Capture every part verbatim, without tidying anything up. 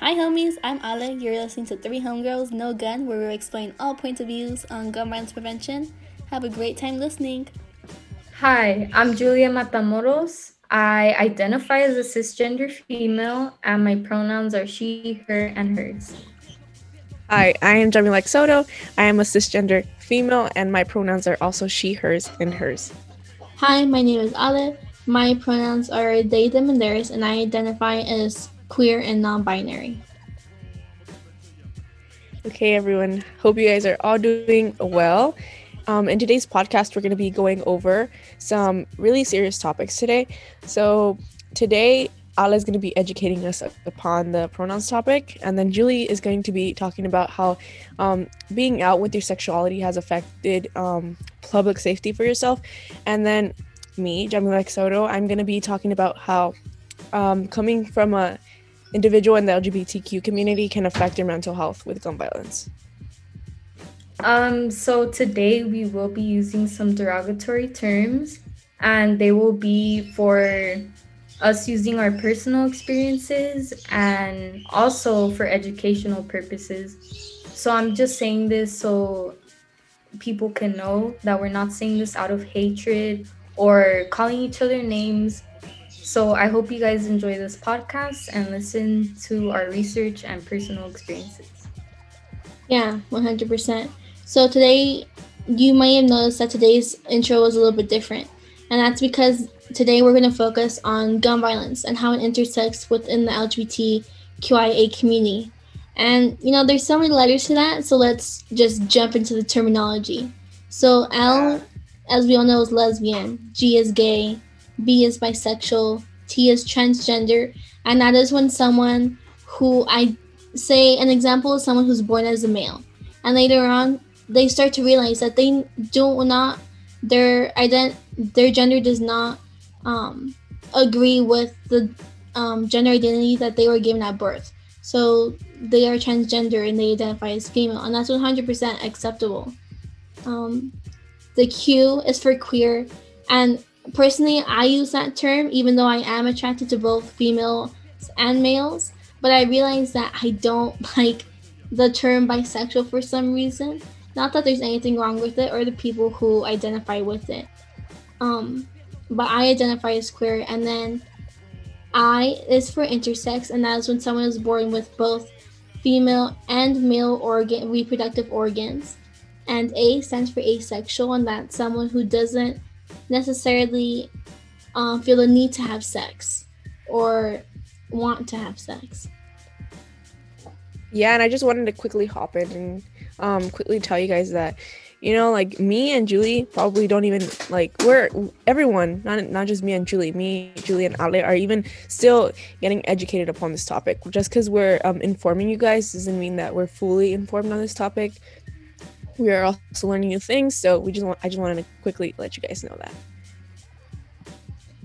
Hi homies, I'm Ale. You're listening to Three Homegirls No Gun, where we'll explain all points of views on gun violence prevention. Have a great time listening. Hi, I'm Julia Matamoros. I identify as a cisgender female, and my pronouns are she, her, and hers. Hi, I am Jamila Soto. I am a cisgender female, and my pronouns are also she, hers, and hers. Hi, my name is Ale. My pronouns are they, them, and theirs, and I identify as queer and non-binary. Okay, everyone. Hope you guys are all doing well. Um, in today's podcast, we're going to be going over some really serious topics today. So today, Ala is going to be educating us upon the pronouns topic, and then Julie is going to be talking about how um, being out with your sexuality has affected um, public safety for yourself. And then me, Jamila Soto, I'm going to be talking about how um, coming from a individual in the L G B T Q community can affect your mental health with gun violence. Um, so today we will be using some derogatory terms, and they will be for us using our personal experiences and also for educational purposes. So I'm just saying this so people can know that we're not saying this out of hatred or calling each other names. So I hope you guys enjoy this podcast and listen to our research and personal experiences. Yeah, one hundred percent. So today, you might have noticed that today's intro was a little bit different. And that's because today we're going to focus on gun violence and how it intersects within the L G B T Q I A community. And, you know, there's so many layers to that, so let's just jump into the terminology. So L, as we all know, is lesbian. G is gay. B is bisexual. T is transgender. And that is when someone who I... say an example is someone who's born as a male, and later on they start to realize that they do not their ident their gender does not um, agree with the um, gender identity that they were given at birth. So they are transgender and they identify as female, and that's one hundred percent acceptable. Um, the Q is for queer, and personally I use that term even though I am attracted to both females and males. But I realized that I don't like the term bisexual for some reason. Not that there's anything wrong with it or the people who identify with it. Um, but I identify as queer. And then I is for intersex. And that is when someone is born with both female and male organ reproductive organs. And A stands for asexual. And that's someone who doesn't necessarily um, feel the need to have sex or want to have sex. Yeah, and I just wanted to quickly hop in and um quickly tell you guys that, you know, like me and Julie probably don't even like we're everyone not not just me and Julie me Julie and Ale are even still getting educated upon this topic. Just because we're um informing you guys doesn't mean that we're fully informed on this topic. We are also learning new things, so we just want I just wanted to quickly let you guys know that.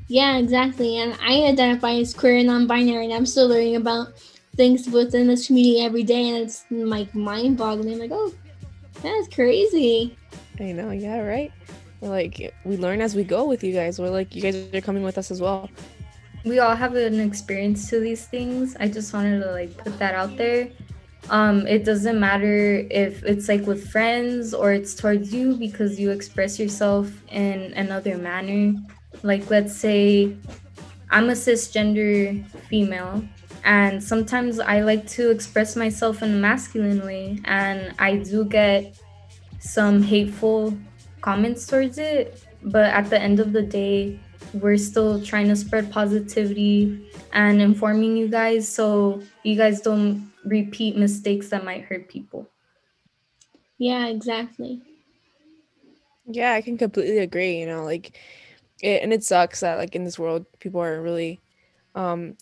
Yeah, exactly. And I identify as queer and non-binary, and I'm still learning about things within this community every day, and it's like mind-boggling. I'm like, oh, that's crazy. I know. Yeah, right. We're like, we learn as we go with you guys. We're like, you guys are coming with us as well. We all have an experience to these things. I just wanted to like put that out there. Um, it doesn't matter if it's like with friends or it's towards you, because you express yourself in another manner. Like, let's say I'm a cisgender female, and sometimes I like to express myself in a masculine way, and I do get some hateful comments towards it. But at the end of the day, we're still trying to spread positivity and informing you guys so you guys don't repeat mistakes that might hurt people. Yeah, exactly. Yeah, I can completely agree, you know, like... It, and it sucks that like in this world people are really um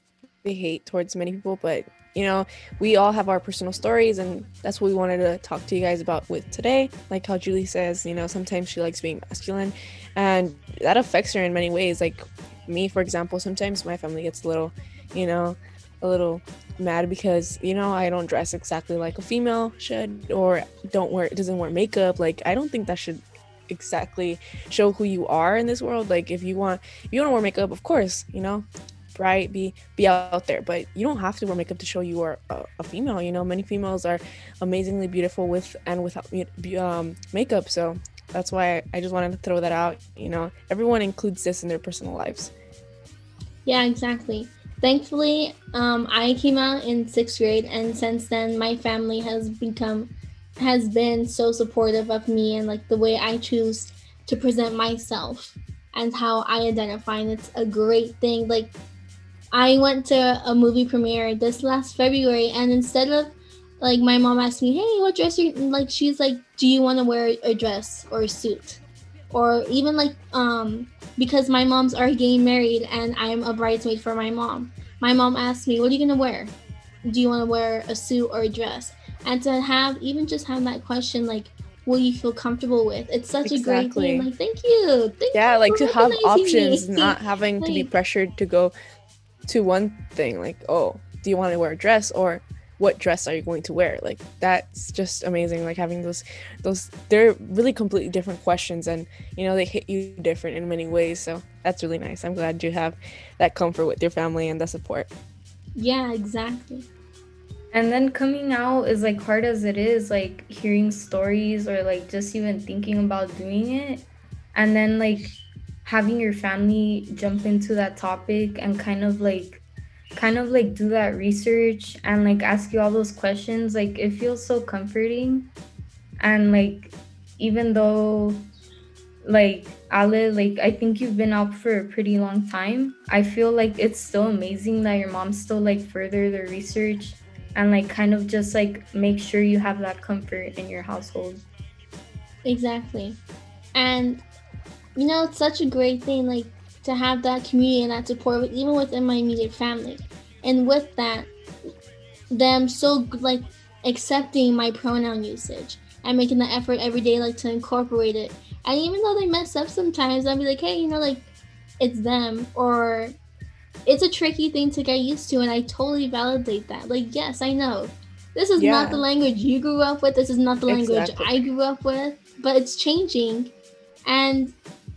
they hate towards many people, but you know, we all have our personal stories, and that's what we wanted to talk to you guys about with today. Like how Julie says, you know, sometimes she likes being masculine, and that affects her in many ways. Like me, for example, sometimes my family gets a little, you know, a little mad because, you know, I don't dress exactly like a female should, or don't wear doesn't wear makeup. Like I don't think that should exactly show who you are in this world. Like if you want if you want to wear makeup, of course, you know, bright, be be out there. But you don't have to wear makeup to show you are a, a female. You know, many females are amazingly beautiful with and without um, makeup. So that's why I just wanted to throw that out. You know, everyone includes this in their personal lives. Yeah, exactly. Thankfully, um, I came out in sixth grade, and since then, my family has become, has been so supportive of me and like the way I choose to present myself and how I identify, and it's a great thing. Like, I went to a movie premiere this last February, and instead of like my mom asked me, "Hey, what dress are you?" like she's like, "Do you want to wear a dress or a suit?" Or even like, um, because my mom's are getting married and I'm a bridesmaid for my mom. My mom asked me, what are you gonna wear? Do you wanna wear a suit or a dress? And to have, even just have that question, like, what do you feel comfortable with? It's such exactly. a great thing. Like, thank you. Thank yeah, you like to have options, me. Not having like, to be pressured to go to one thing. Like, oh, do you wanna wear a dress? Or what dress are you going to wear? Like, that's just amazing. Like, having those those they're really completely different questions, and you know, they hit you different in many ways, so that's really nice. I'm glad you have that comfort with your family and the support. Yeah, exactly. And then coming out is like hard as it is, like hearing stories or like just even thinking about doing it, and then like having your family jump into that topic and kind of like kind of like do that research and like ask you all those questions, like it feels so comforting. And like, even though like Ale, like I think you've been out for a pretty long time, I feel like it's still amazing that your mom still like further the research and like kind of just like make sure you have that comfort in your household. Exactly. And you know, it's such a great thing, like to have that community and that support, even within my immediate family. And with that, them so like accepting my pronoun usage and making the effort every day, like to incorporate it. And even though they mess up sometimes, I'll be like, hey, you know, like it's them, or it's a tricky thing to get used to. And I totally validate that. Like, yes, I know this is yeah. not the language you grew up with. This is not the language exactly. I grew up with, but it's changing. And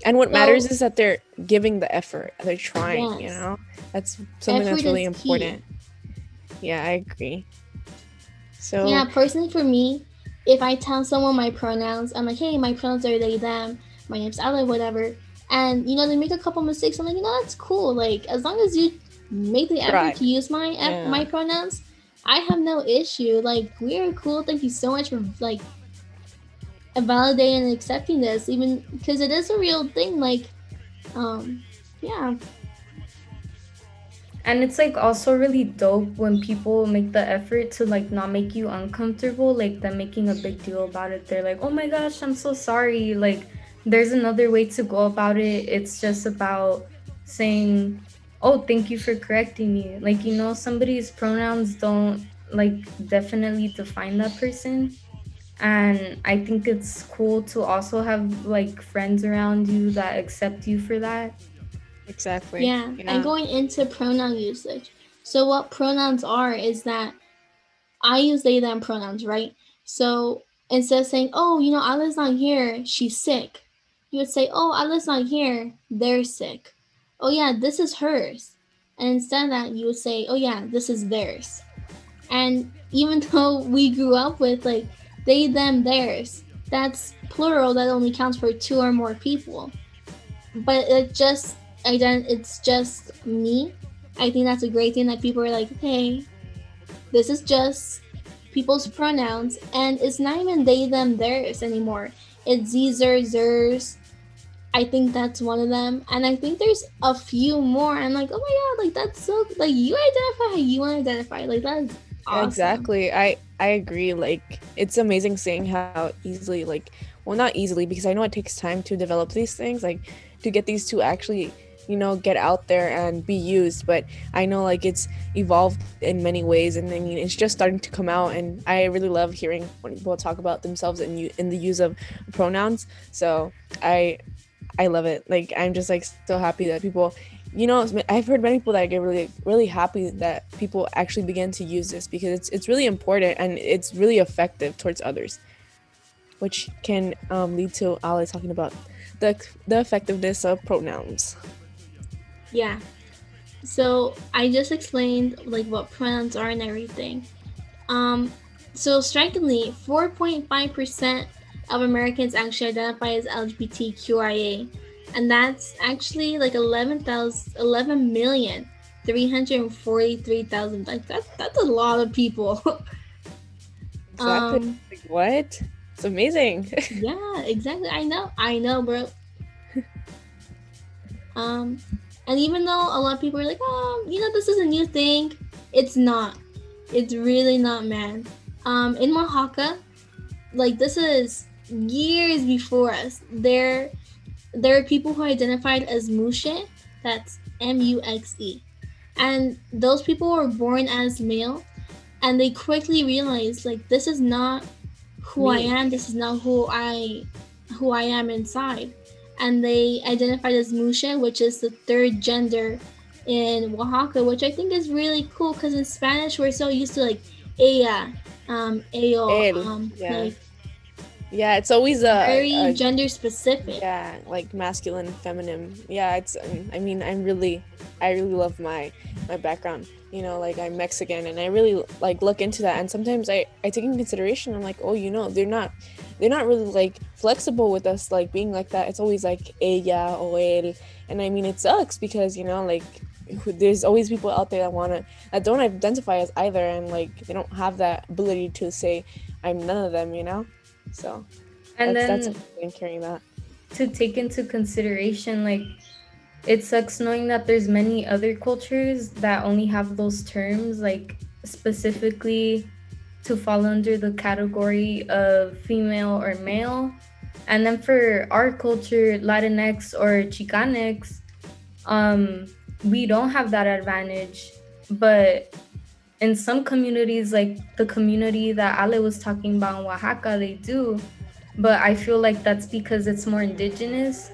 And what well, matters is that they're giving the effort. They're trying, yes. you know? That's something effort that's really important. Key. Yeah, I agree. So yeah, personally for me, if I tell someone my pronouns, I'm like, hey, my pronouns are they, them. My name's Ale, whatever. And, you know, they make a couple mistakes. I'm like, you know, that's cool. Like, as long as you make the effort right. to use my yeah. my pronouns, I have no issue. Like, we're cool. Thank you so much for, like, validating and accepting this, even because it is a real thing, like um yeah. And it's like also really dope when people make the effort to like not make you uncomfortable, like them making a big deal about it. They're like, oh my gosh, I'm so sorry, like there's another way to go about it. It's just about saying, oh, thank you for correcting me. Like, you know, somebody's pronouns don't like definitely define that person. And I think it's cool to also have like friends around you that accept you for that. Exactly. Yeah. yeah. And going into pronoun usage. So what pronouns are is that I use they, them pronouns, right? So instead of saying, oh, you know, Ali's not here, she's sick, you would say, oh, Ali's not here, they're sick. Oh yeah, this is hers. And instead of that, you would say, oh yeah, this is theirs. And even though we grew up with like they, them, theirs, that's plural, that only counts for two or more people. But it just, ident- it's just me. I think that's a great thing that people are like, hey, this is just people's pronouns. And it's not even they, them, theirs anymore. It's these, theirs, theirs. I think that's one of them. And I think there's a few more. I'm like, oh my God, like that's so, like you identify how you want to identify. Like that's awesome. Exactly. I I agree. Like, it's amazing seeing how easily, like, well, not easily, because I know it takes time to develop these things, like, to get these to actually, you know, get out there and be used. But I know, like, it's evolved in many ways, and I mean, it's just starting to come out, and I really love hearing when people talk about themselves and you in the use of pronouns. So I, I love it. Like, I'm just like so happy that people. You know, I've heard many people that get really, really happy that people actually begin to use this, because it's it's really important and it's really effective towards others, which can um, lead to Ali talking about the the effectiveness of pronouns. Yeah, So I just explained like what pronouns are and everything. Um, so strikingly, four point five percent of Americans actually identify as L G B T Q I A. And that's actually like eleven million three hundred forty-three thousand. Like that's, that's a lot of people. Exactly. Um, like, what? It's amazing. Yeah, exactly. I know. I know, bro. Um, and even though a lot of people are like, oh, you know, this is a new thing. It's not. It's really not, man. Um, in Oaxaca, like this is years before us. There, there are people who identified as muxe. That's M U X E. And those people were born as male. And they quickly realized, like, this is not who Me. I am. This is not who I, who I am inside. And they identified as muxe, which is the third gender in Oaxaca, which I think is really cool because in Spanish we're so used to like ella, um, ello, um, yeah. Like, yeah, it's always a very a, gender specific. Yeah, like masculine, feminine. Yeah, it's. I mean, I'm really, I really love my my background. You know, like I'm Mexican and I really like look into that, and sometimes I, I take in consideration, I'm like, oh, you know, they're not they're not really like flexible with us like being like that. It's always like ella or él, and I mean it sucks because, you know, like there's always people out there that wanna that don't identify as either, and like they don't have that ability to say I'm none of them, you know? So and that's, then that's carrying that. To take into consideration, like it sucks knowing that there's many other cultures that only have those terms, like specifically to fall under the category of female or male. And then for our culture, Latinx or Chicanx, um, we don't have that advantage. But in some communities, like the community that Ale was talking about in Oaxaca, they do. But I feel like that's because it's more indigenous.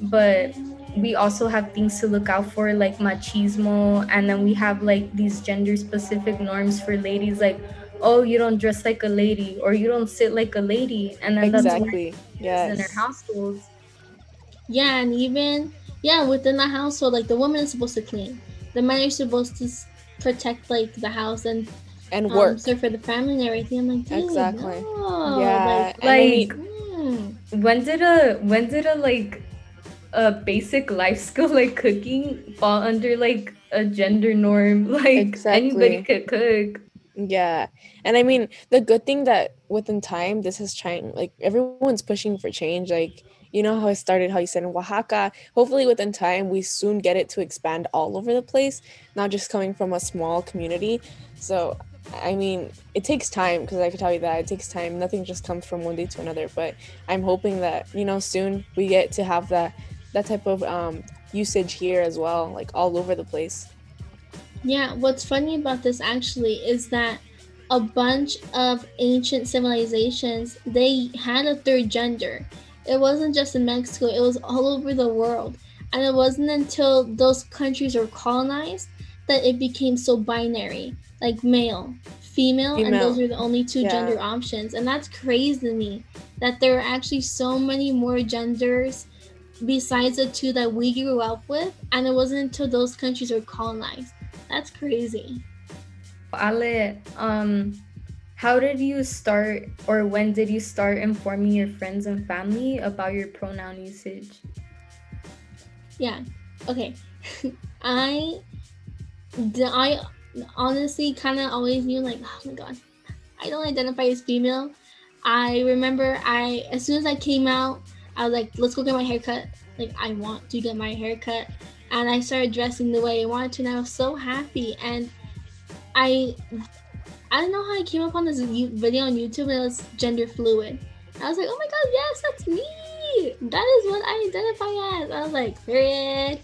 But we also have things to look out for, like machismo, and then we have like these gender specific norms for ladies, like, oh, you don't dress like a lady or you don't sit like a lady, and then exactly that's yes. in their households. Yeah, and even yeah within the household, like the woman is supposed to clean, the men are supposed to protect like the house and and um, work so for the family and everything. I'm like, dude, exactly no. yeah like, like we- when did a when did a like a basic life skill like cooking fall under like a gender norm? Like exactly. Anybody could cook. Yeah, and I mean the good thing that within time this is trying, like everyone's pushing for change, like you know how I started, how you said in Oaxaca, hopefully within time we soon get it to expand all over the place, not just coming from a small community. So I mean it takes time, because I could tell you that it takes time. Nothing just comes from one day to another, but I'm hoping that, you know, soon we get to have that that type of um, usage here as well, like all over the place. Yeah, what's funny about this actually is that a bunch of ancient civilizations, they had a third gender. It wasn't just in Mexico, it was all over the world. And it wasn't until those countries were colonized that it became so binary, like male, female, female. And those were the only two yeah. gender options. And that's crazy to me, that there are actually so many more genders besides the two that we grew up with, and it wasn't until those countries were colonized. That's crazy. Ale, um, how did you start, or when did you start informing your friends and family about your pronoun usage? Yeah, okay. I, I honestly kind of always knew, like, oh my God, I don't identify as female. I remember I, as soon as I came out, I was like, let's go get my haircut. Like, I want to get my haircut. And I started dressing the way I wanted to, and I was so happy. And I I don't know how I came up on this video on YouTube, and it was gender fluid. I was like, oh my God, yes, that's me. That is what I identify as. I was like, period,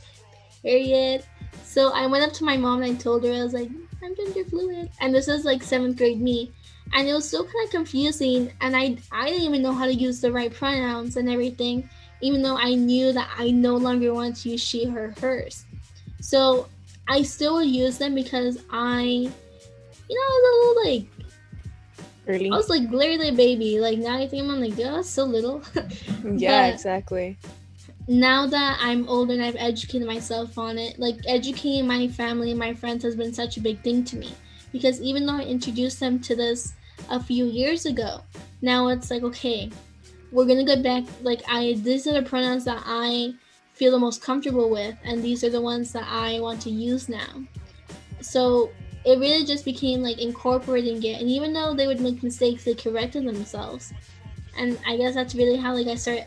period. So I went up to my mom and I told her, I was like, I'm gender fluid. And this is like seventh grade me. And it was so kind of confusing, and I I didn't even know how to use the right pronouns and everything, even though I knew that I no longer wanted to use she, her, hers. So I still would use them because I, you know, I was a little like, early. I was like literally a baby. Like now I think I'm like, yeah, that's so little. Yeah, but, exactly. now that I'm older and I've educated myself on it, like educating my family and my friends has been such a big thing to me, because even though I introduced them to this a few years ago, now it's like, okay, we're going to go back. Like I, these are the pronouns that I feel the most comfortable with, and these are the ones that I want to use now. So it really just became like incorporating it. And even though they would make mistakes, they corrected themselves. And I guess that's really how like I started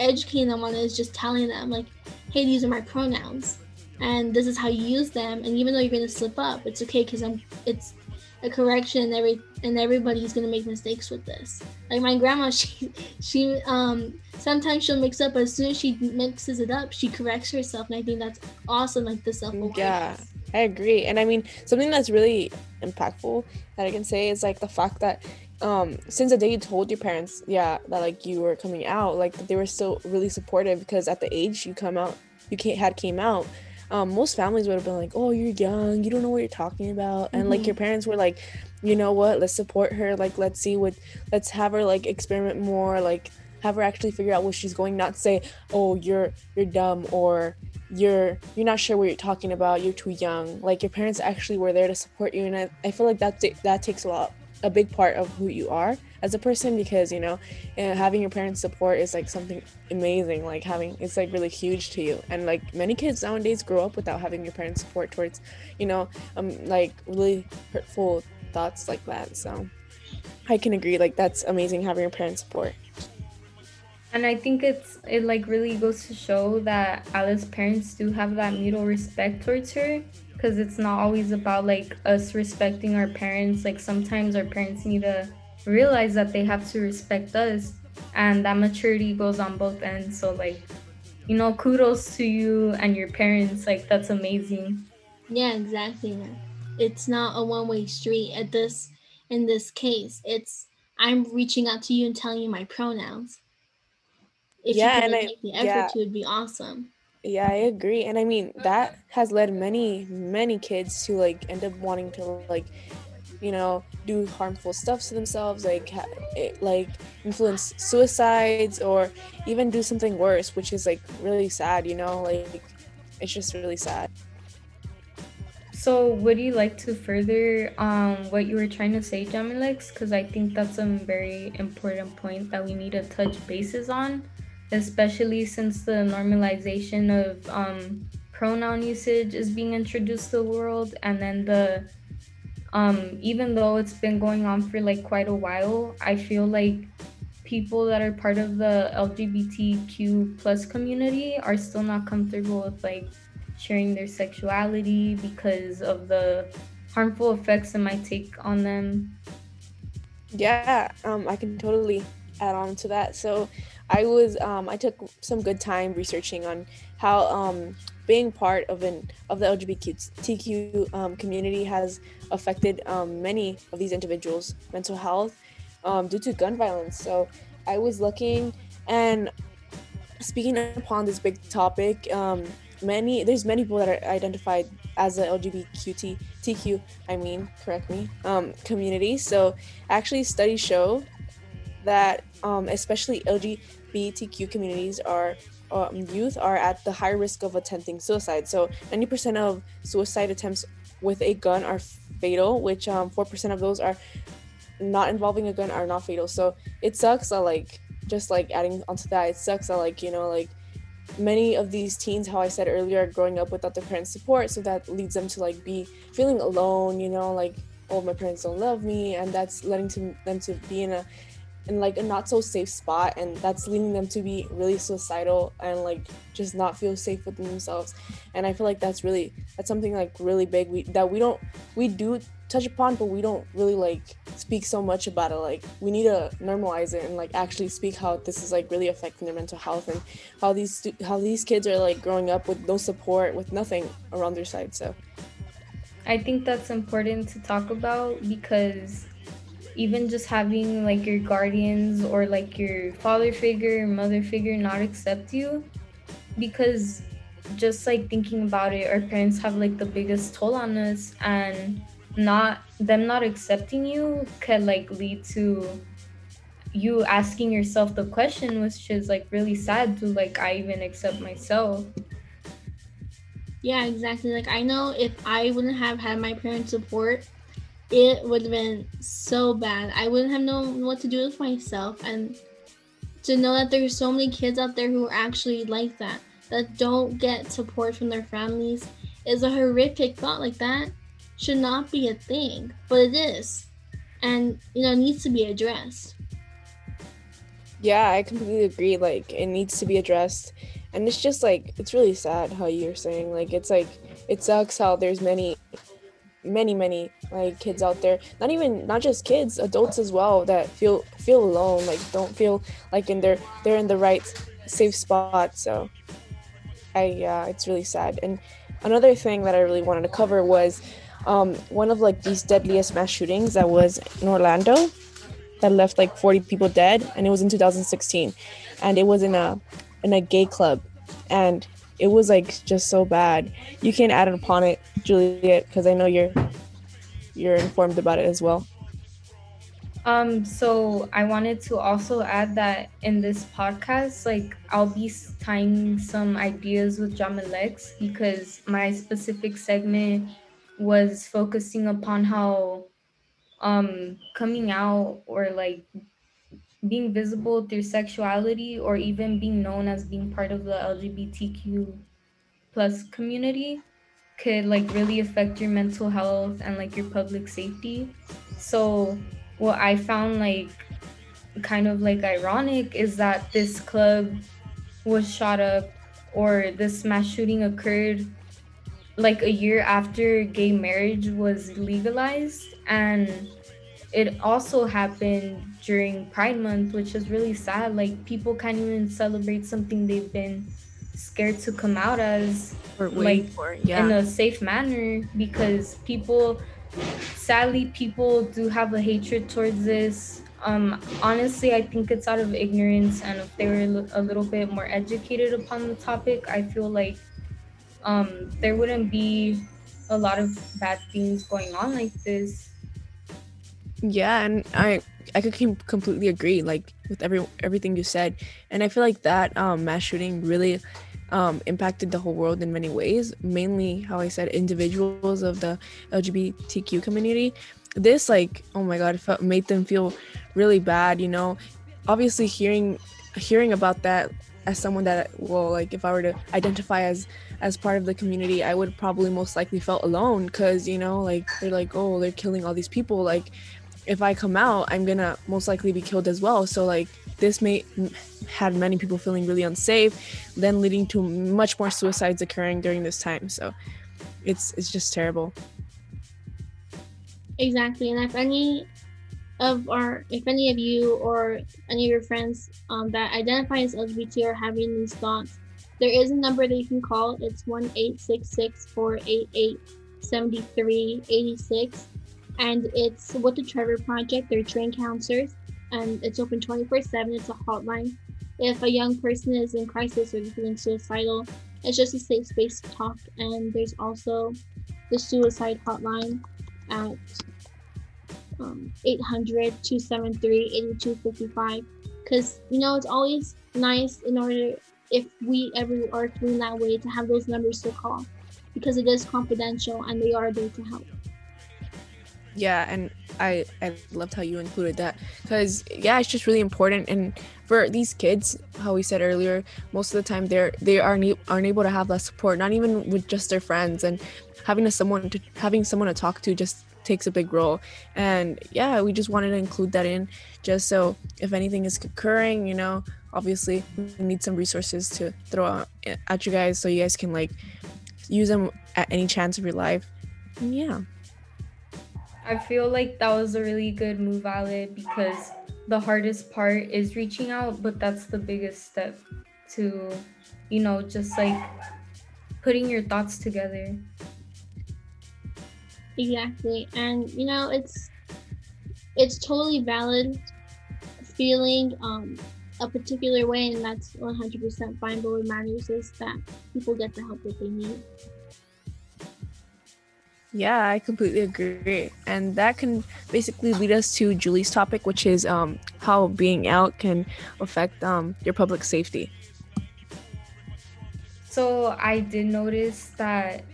educating them on it, is just telling them like, hey, these are my pronouns and this is how you use them, and even though you're going to slip up, it's okay, because I'm it's a correction, and every and everybody's going to make mistakes with this. Like my grandma, she she um sometimes she'll mix up, but as soon as she mixes it up, she corrects herself, and I think that's awesome, like the self-awareness. Yeah, I agree. And I mean, something that's really impactful that I can say is like the fact that um since the day you told your parents yeah that like you were coming out, like they were still really supportive, because at the age you come out you can't had came out um most families would have been like, oh, you're young, you don't know what you're talking about, mm-hmm. and like your parents were like, you know what, let's support her, like let's see what let's have her like experiment more, like have her actually figure out what she's going, not say, oh, you're you're dumb, or you're you're not sure what you're talking about, you're too young. Like your parents actually were there to support you, and I, I feel like that that takes a lot a big part of who you are as a person, because you know, and having your parents' support is like something amazing, like having it's like really huge to you. And like many kids nowadays grow up without having your parents' support towards, you know, um like really hurtful thoughts like that. So I can agree, like that's amazing having your parents' support. And I think it's it like really goes to show that Ale's parents do have that mutual respect towards her, because it's not always about like us respecting our parents. Like sometimes our parents need to realize that they have to respect us, and that maturity goes on both ends. So like, you know, kudos to you and your parents, like that's amazing. Yeah, exactly. It's not a one-way street at this in this case. It's I'm reaching out to you and telling you my pronouns. If yeah, you could make the effort, yeah. It would be awesome. Yeah, I agree. And I mean, that has led many, many kids to like end up wanting to like, you know, do harmful stuff to themselves, like ha- it, like influence suicides, or even do something worse, which is like really sad, you know, like it's just really sad. So would you like to further um, what you were trying to say, Jamilex? Because I think that's a very important point that we need to touch bases on, especially since the normalization of um, pronoun usage is being introduced to the world. And then the, um, even though it's been going on for like quite a while, I feel like people that are part of the L G B T Q plus community are still not comfortable with like sharing their sexuality because of the harmful effects it might take on them. Yeah, um, I can totally add on to that. So I was um I took some good time researching on how um being part of an of the L G B T Q um, community has affected um many of these individuals' mental health um due to gun violence. So I was looking and speaking upon this big topic. Um many there's many people that are identified as the L G B T Q I mean correct me um community. So actually studies show that um, especially L G B T Q communities are um, youth are at the high risk of attempting suicide. So ninety percent of suicide attempts with a gun are fatal, which um, four percent of those are not involving a gun are not fatal. So it sucks that like, just like adding onto that, it sucks that like, you know, like many of these teens, how I said earlier, are growing up without their parents' support. So that leads them to like be feeling alone, you know, like, oh, my parents don't love me. And that's letting to, them to be in a, in like a not so safe spot, and that's leading them to be really suicidal and like just not feel safe within themselves. And I feel like that's really that's something like really big we that we don't we do touch upon, but we don't really like speak so much about it. Like we need to normalize it and like actually speak how this is like really affecting their mental health, and how these how these kids are like growing up with no support, with nothing around their side. So I think that's important to talk about, because even just having like your guardians or like your father figure or mother figure not accept you, because just like thinking about it, our parents have like the biggest toll on us, and not them not accepting you can like lead to you asking yourself the question, which is like really sad to like I even accept myself. Yeah, exactly. Like, I know if I wouldn't have had my parents' support, it would have been so bad. I wouldn't have known what to do with myself. And to know that there's so many kids out there who are actually like that, that don't get support from their families, is a horrific thought. Like, that should not be a thing, but it is. And, you know, it needs to be addressed. Yeah, I completely agree. Like, it needs to be addressed. And it's just like, it's really sad how you're saying, like, it's like, it sucks how there's many, many, many like kids out there, not even, not just kids, adults as well, that feel, feel alone, like don't feel like in their, they're in the right safe spot. So I, yeah, it's really sad. And another thing that I really wanted to cover was um, one of like these deadliest mass shootings that was in Orlando that left like forty people dead. And it was in two thousand sixteen, and it was in a, in a gay club, and it was like just so bad. You can add upon it, Juliet, because I know you're you're informed about it as well. Um so I wanted to also add that in this podcast, like, I'll be tying some ideas with Jamilex, because my specific segment was focusing upon how um coming out, or like being visible through sexuality, or even being known as being part of the L G B T Q plus community, could like really affect your mental health and like your public safety. So what I found like kind of like ironic is that this club was shot up, or this mass shooting occurred like a year after gay marriage was legalized, and it also happened during Pride Month, which is really sad. Like, people can't even celebrate something they've been scared to come out as, or like for, yeah. in a safe manner, because people, sadly, people do have a hatred towards this. Um, honestly, I think it's out of ignorance, and if they were a little bit more educated upon the topic, I feel like um, there wouldn't be a lot of bad things going on like this. Yeah, and I I could completely agree, like, with every everything you said. And I feel like that um, mass shooting really um, impacted the whole world in many ways, mainly, how I said, individuals of the L G B T Q community. This, like, oh my God, it felt, made them feel really bad, you know? Obviously, hearing hearing about that as someone that, well, like, if I were to identify as as part of the community, I would probably most likely felt alone, because, you know, like, they're like, oh, they're killing all these people, like, if I come out, I'm gonna most likely be killed as well. So like this may had many people feeling really unsafe, then leading to much more suicides occurring during this time. So it's it's just terrible. Exactly. And if any of our if any of you or any of your friends um, that identify as L G B T are having these thoughts, there is a number that you can call. It's one eight six six, four eight eight, seven three eight six. And it's with the Trevor Project. They're trained counselors, and it's open twenty-four seven. It's a hotline. If a young person is in crisis or feeling suicidal, it's just a safe space to talk. And there's also the suicide hotline at um, eight hundred, two seven three, eight two five five. Because, you know, it's always nice, in order, if we ever are feeling that way, to have those numbers to call, because it is confidential and they are there to help. Yeah, and I, I loved how you included that, because, yeah, it's just really important. And for these kids, how we said earlier, most of the time they're, they are ne- aren't able to have that support, not even with just their friends. And having a, someone to, having someone to talk to just takes a big role. And, yeah, we just wanted to include that in, just so if anything is occurring, you know, obviously we need some resources to throw out at you guys, so you guys can, like, use them at any chance of your life. And, yeah. I feel like that was a really good move, Ale, because the hardest part is reaching out, but that's the biggest step to, you know, just like putting your thoughts together. Exactly. And, you know, it's it's totally valid feeling um, a particular way, and that's one hundred percent fine, but what matters is that people get the help that they need. Yeah, I completely agree. And that can basically lead us to Julie's topic, which is um, how being out can affect um, your public safety. So I did notice that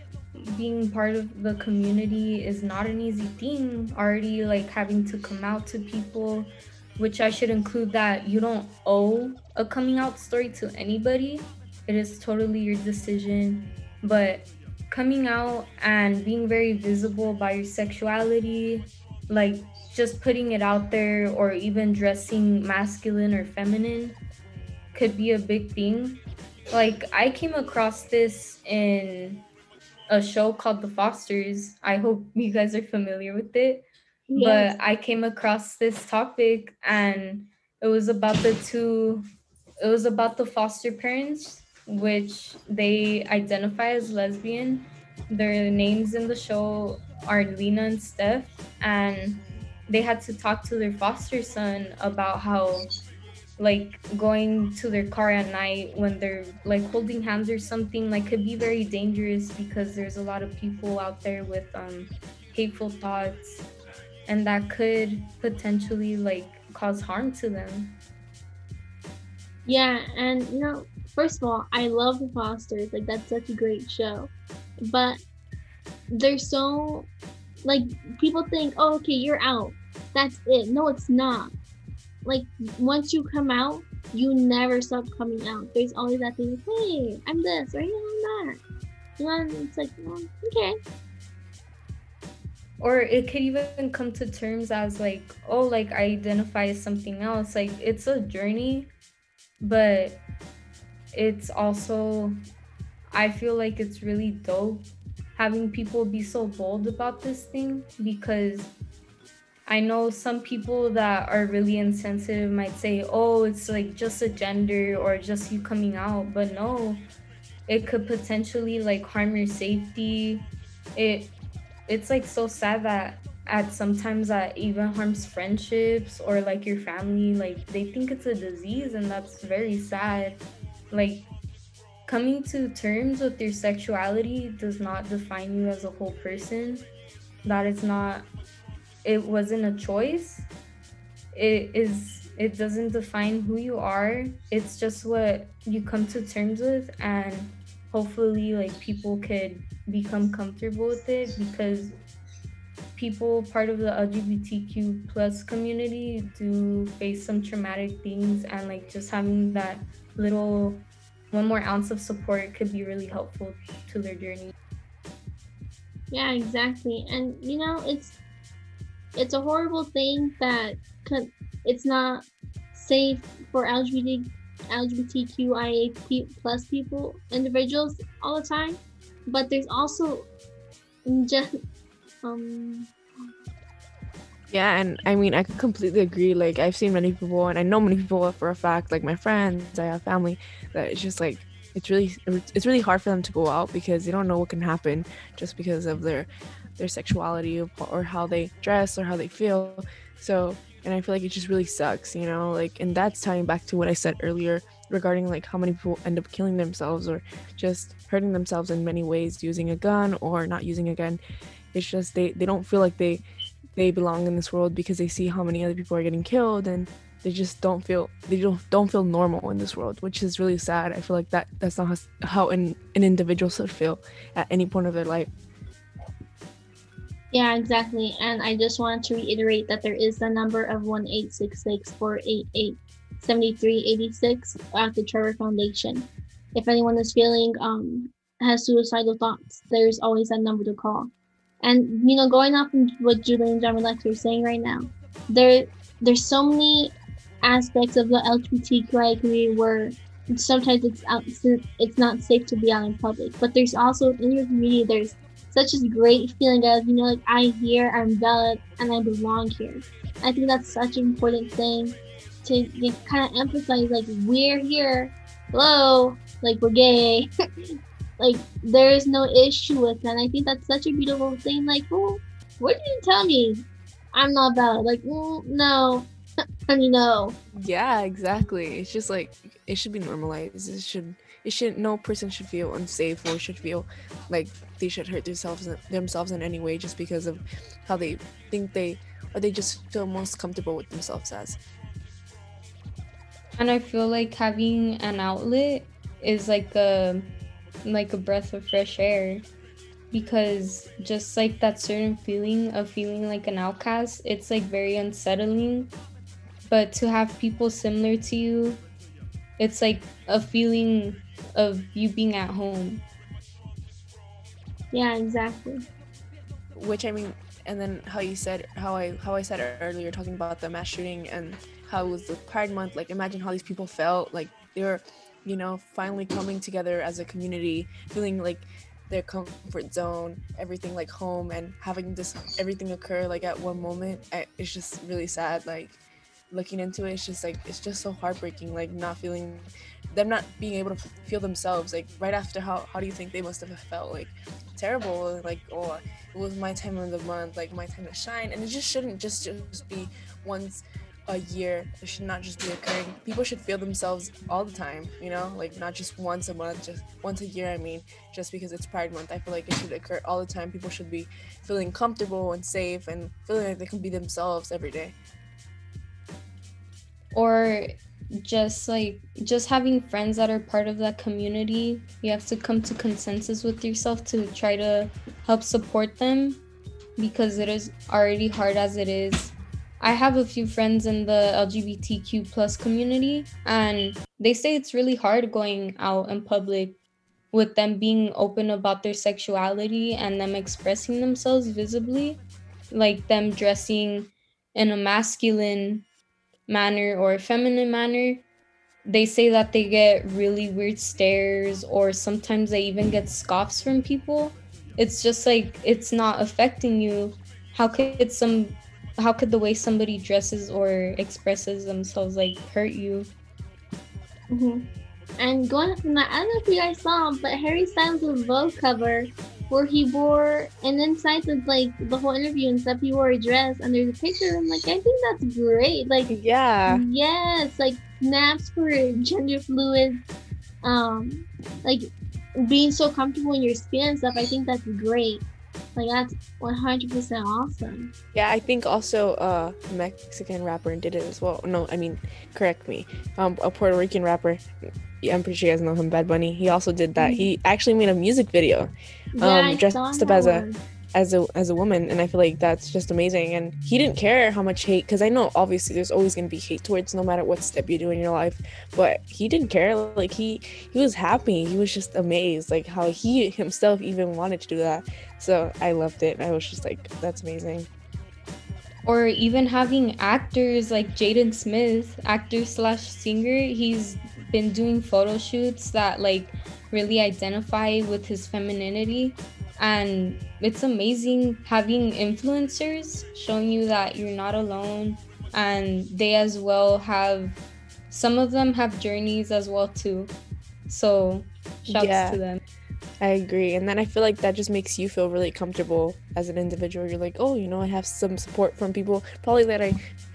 being part of the community is not an easy thing. Already, like, having to come out to people, which I should include that you don't owe a coming out story to anybody. It is totally your decision. But coming out and being very visible by your sexuality, like just putting it out there or even dressing masculine or feminine could be a big thing. Like, I came across this in a show called The Fosters. I hope you guys are familiar with it. Yes. But I came across this topic, and it was about the two, it was about the foster parents, which they identify as lesbian. Their names in the show are Lena and Steph, and they had to talk to their foster son about how, like, going to their car at night when they're, like, holding hands or something, like, could be very dangerous because there's a lot of people out there with um, hateful thoughts, and that could potentially, like, cause harm to them. Yeah, and, you know, first of all, I love The Fosters. Like, that's such a great show. But they're so, like, people think, oh, okay, you're out. That's it. No, it's not. Like, once you come out, you never stop coming out. There's always that thing, hey, I'm this, or you know, I'm that. And it's like, oh, okay. Or it could even come to terms as, like, oh, like, I identify as something else. Like, it's a journey, but it's also, I feel like it's really dope having people be so bold about this thing, because I know some people that are really insensitive might say, oh, it's like just a gender or just you coming out. But no, it could potentially, like, harm your safety. It it's like so sad that at sometimes that even harms friendships or, like, your family. Like, they think it's a disease, and that's very sad. Like, coming to terms with your sexuality does not define you as a whole person. That is not, it wasn't a choice. It is, it doesn't define who you are. It's just what you come to terms with, and hopefully, like, people could become comfortable with it, because people part of the L G B T Q plus community do face some traumatic things, and, like, just having that little one more ounce of support could be really helpful to their journey. Yeah, exactly. And, you know, it's it's a horrible thing that it's not safe for L G B T Q I A plus people, individuals, all the time. But there's also just um yeah, and I mean, I completely agree. Like, I've seen many people, and I know many people for a fact, like my friends, I have family, that it's just like, it's really, it's really hard for them to go out because they don't know what can happen just because of their, their sexuality or how they dress or how they feel. So, and I feel like it just really sucks, you know, like, and that's tying back to what I said earlier regarding, like, how many people end up killing themselves or just hurting themselves in many ways, using a gun or not using a gun. It's just, they, they don't feel like they, they belong in this world because they see how many other people are getting killed, and they just don't feel they don't don't feel normal in this world, which is really sad. I feel like that that's not how, how an, an individual should feel at any point of their life. Yeah, exactly. And I just wanted to reiterate that there is the number of one eight six six, four eight eight, seven three eight six at the Trevor Foundation. If anyone is feeling um has suicidal thoughts, there's always that number to call. And, you know, going off from what Julia and Jamila are saying right now, there, there's so many aspects of the L G B T Q I A community where sometimes it's out, it's not safe to be out in public. But there's also, in your community, there's such a great feeling of, you know, like, I'm here, I'm valid, and I belong here. I think that's such an important thing to kind of emphasize, like, we're here, hello, like, we're gay. Like, there is no issue with that. And I think that's such a beautiful thing. Like, oh, what did you tell me? I'm not valid. Like, mm, no. I mean, no. Yeah, exactly. It's just like, it should be normalized. It should, it should, no person should feel unsafe or should feel like they should hurt themselves themselves in any way just because of how they think they, or they just feel most comfortable with themselves as. And I feel like having an outlet is like a, like a breath of fresh air, because just like that certain feeling of feeling like an outcast, it's like very unsettling. But to have people similar to you, it's like a feeling of you being at home. Yeah, exactly. Which I mean, and then how you said, how I how I said earlier, talking about the mass shooting and how it was the Pride Month, like imagine how these people felt, like they were, you know, finally coming together as a community, feeling like their comfort zone, everything like home, and having this everything occur like at one moment. I, it's just really sad, like looking into it, it's just like, it's just so heartbreaking, like not feeling, them not being able to feel themselves, like right after. How how do you think they must have felt? Like terrible, like, oh, it was my time of the month, like my time to shine. And it just shouldn't just, just be once a year, it should not just be occurring. People should feel themselves all the time, you know, like not just once a month, just once a year. I mean, just because it's Pride Month, I feel like it should occur all the time. People should be feeling comfortable and safe and feeling like they can be themselves every day. Or just like, just having friends that are part of that community, you have to come to consensus with yourself to try to help support them, because it is already hard as it is. I have a few friends in the L G B T Q plus community, and they say it's really hard going out in public with them being open about their sexuality and them expressing themselves visibly, like them dressing in a masculine manner or a feminine manner. They say that they get really weird stares, or sometimes they even get scoffs from people. It's just like, it's not affecting you. How could some... How could the way somebody dresses or expresses themselves like hurt you? Mm-hmm. And going from that, I don't know if you guys saw, but Harry Styles' Vogue cover, where he wore, and inside of like the whole interview and stuff, he wore a dress, and there's a picture. I'm like, I think that's great. Like, yeah, yes, like snaps for gender fluid, um, like being so comfortable in your skin and stuff. I think that's great. Like, that's one hundred percent awesome. Yeah, I think also uh, a Mexican rapper did it as well. No, I mean, correct me. Um, a Puerto Rican rapper, I'm pretty sure you guys know him, Bad Bunny. He also did that. Mm-hmm. He actually made a music video, um, yeah, dressed up as a, as a as a woman. And I feel like that's just amazing. And he didn't care how much hate, because I know, obviously, there's always going to be hate towards no matter what step you do in your life. But he didn't care. Like, he, he was happy. He was just amazed, like, how he himself even wanted to do that. So I loved it. I was just like, that's amazing. Or even having actors like Jaden Smith, actor slash singer, he's been doing photo shoots that like really identify with his femininity. And it's amazing having influencers showing you that you're not alone. And they as well have, some of them have journeys as well too. So shouts yeah. to them. I agree. And then I feel like that just makes you feel really comfortable as an individual. You're like, oh, you know, I have some support from people probably that I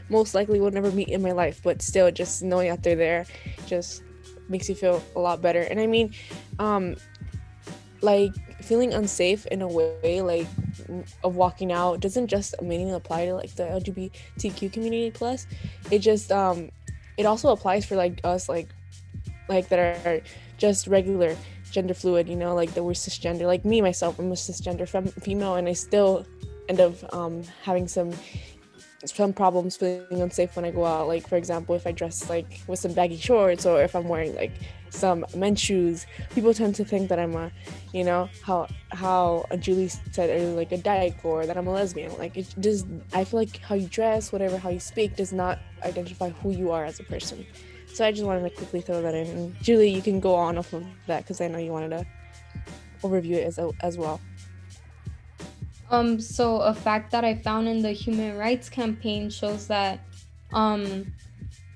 most likely will never meet in my life. But still, just knowing that they're there just makes you feel a lot better. And I mean, um, like feeling unsafe in a way, like of walking out doesn't just mainly apply to like the L G B T Q community plus. It just, um, it also applies for like us, like, like that are just regular gender fluid, you know, like that we're cisgender, like me myself, I'm a cisgender fem- female, and I still end up um having some some problems feeling unsafe when I go out. Like, for example, if I dress like with some baggy shorts, or if I'm wearing like some men's shoes, people tend to think that I'm a, you know, how how Julie said earlier, like a dyke, or that I'm a lesbian. Like, it just, I feel like how you dress, whatever, how you speak does not identify who you are as a person. So I just wanted to quickly throw that in. And Julie, you can go on off of that, because I know you wanted to overview it as as well. Um, so a fact that I found in the Human Rights Campaign shows that um,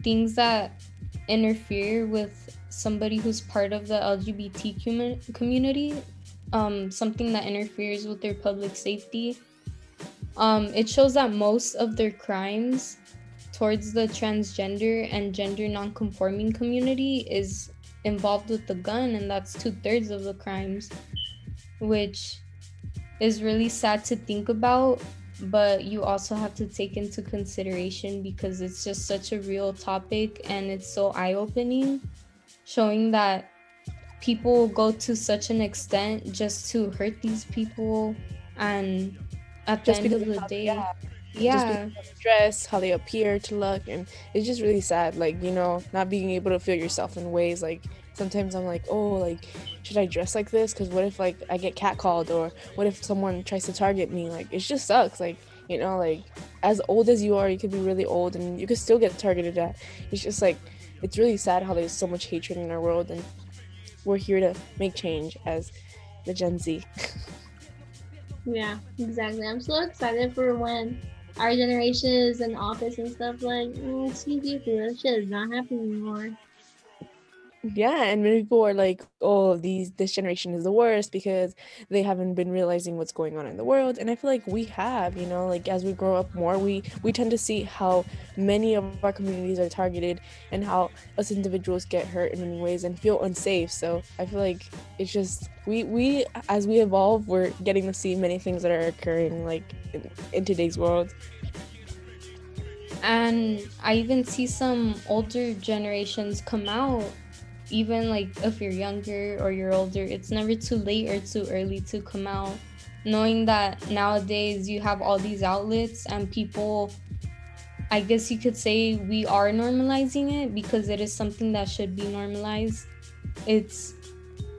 things that interfere with somebody who's part of the L G B T Q community, um, something that interferes with their public safety, um, it shows that most of their crimes towards the transgender and gender non-conforming community is involved with the gun, and that's two-thirds of the crimes, which is really sad to think about, but you also have to take into consideration because it's just such a real topic and it's so eye-opening, showing that people go to such an extent just to hurt these people. And at the just end of the day, yeah, yeah. Just stress, how they appear to look, and it's just really sad, like, you know, not being able to feel yourself in ways like sometimes I'm like, oh, like, should I dress like this? Because what if, like, I get catcalled, or what if someone tries to target me? Like, it just sucks. Like, you know, like, as old as you are, you could be really old and you could still get targeted at. It's just like, it's really sad how there's so much hatred in our world, and we're here to make change as the Gen Z. Yeah, exactly. I'm so excited for when our generation is in office and stuff. Like, oh, excuse me, that shit is not happening anymore. Yeah, and many people are like, oh, these this generation is the worst because they haven't been realizing what's going on in the world. And I feel like we have, you know, like, as we grow up more, we we tend to see how many of our communities are targeted and how us individuals get hurt in many ways and feel unsafe. So I feel like it's just we we as we evolve, we're getting to see many things that are occurring, like, in, in today's world. And I even see some older generations come out. Even, like, if you're younger or you're older, it's never too late or too early to come out, knowing that nowadays you have all these outlets and people, I guess you could say we are normalizing it because it is something that should be normalized. It's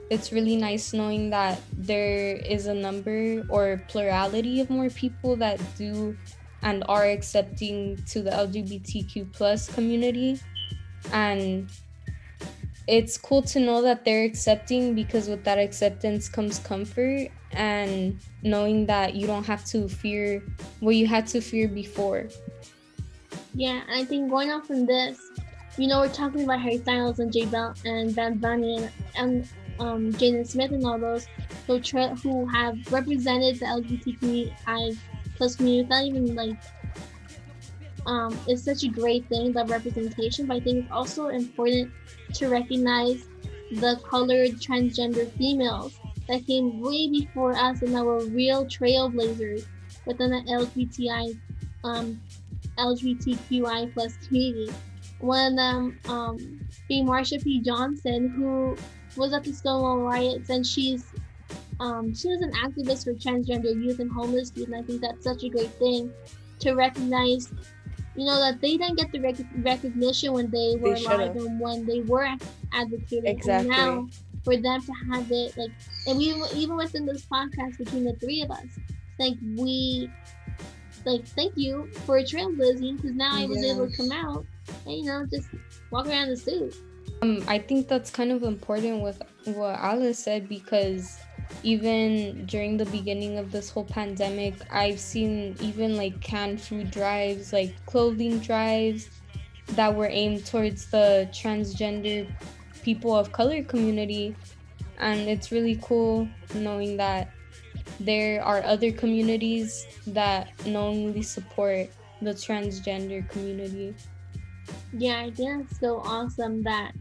it's really nice knowing that there is a number or plurality of more people that do and are accepting to the L G B T Q plus community. And it's cool to know that they're accepting, because with that acceptance comes comfort and knowing that you don't have to fear what you had to fear before. Yeah, and I think going off from this, you know, we're talking about Harry Styles and J Bell and Bad Bunny and, and um, Jaden Smith and all those who, tra- who have represented the L G B T Q I plus community without even, like, Um, it's such a great thing, the representation, but I think it's also important to recognize the colored transgender females that came way before us and that were real trailblazers within the L G B T I, um, L G B T Q I plus community. One of them um, being Marsha P. Johnson, who was at the Stonewall Riots, and she's um, she was an activist for transgender youth and homeless youth, and I think that's such a great thing to recognize. You know, that they didn't get the rec- recognition when they were they alive and when they were advocating. Exactly. And now, for them to have it, like, and we even within this podcast between the three of us, like, we, like, thank you for trailblazing, because now I was yeah. able to come out and, you know, just walk around the suit. Um, I think that's kind of important with what Alice said, because even during the beginning of this whole pandemic, I've seen even, like, canned food drives, like clothing drives that were aimed towards the transgender people of color community. And it's really cool knowing that there are other communities that knowingly support the transgender community. Yeah, I think it's so awesome that,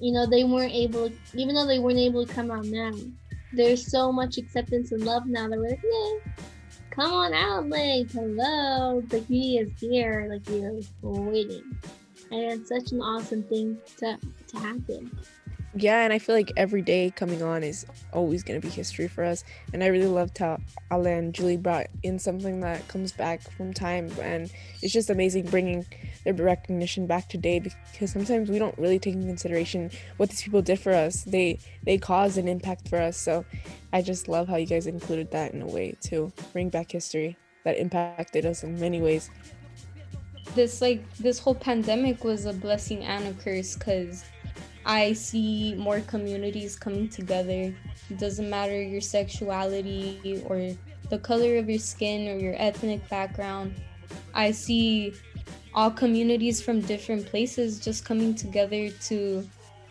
you know, they weren't able, even though they weren't able to come out now, there's so much acceptance and love now that we're like, yeah, come on out, like, hello, the community is here, like, you're waiting. And it's such an awesome thing to, to happen. Yeah, and I feel like every day coming on is always going to be history for us. And I really loved how Ale and Julie brought in something that comes back from time. And it's just amazing bringing their recognition back today, because sometimes we don't really take into consideration what these people did for us. They they caused an impact for us. So I just love how you guys included that in a way to bring back history that impacted us in many ways. This, like, this whole pandemic was a blessing and a curse, because I see more communities coming together. It doesn't matter your sexuality or the color of your skin or your ethnic background. I see all communities from different places just coming together to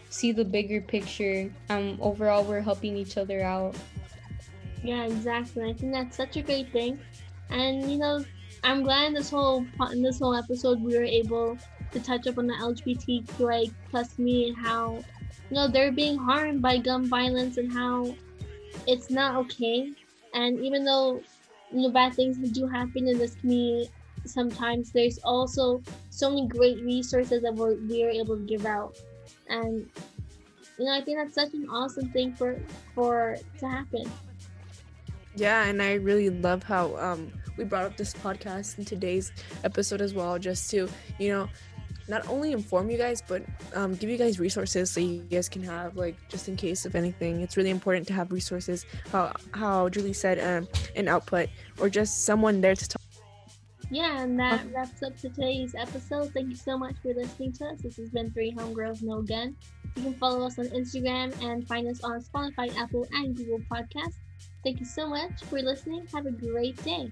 see the bigger picture. Um, overall, we're helping each other out. Yeah, exactly. I think that's such a great thing. And, you know, I'm glad in this whole, in this whole episode we were able to touch up on the L G B T Q I plus me and how, you know, they're being harmed by gun violence and how it's not okay. And even though, you know, bad things do happen in this community sometimes, there's also so many great resources that we're, we're able to give out. And, you know, I think that's such an awesome thing for for to happen. Yeah, and I really love how um, we brought up this podcast in today's episode as well, just to, you know, not only inform you guys, but um, give you guys resources so you guys can have, like, just in case of anything. It's really important to have resources, how how Julie said, um, an output or just someone there to talk. Yeah, and that wraps up today's episode. Thank you so much for listening to us. This has been Three Homegirls No Gun. You can follow us on Instagram and find us on Spotify, Apple, and Google Podcasts. Thank you so much for listening. Have a great day.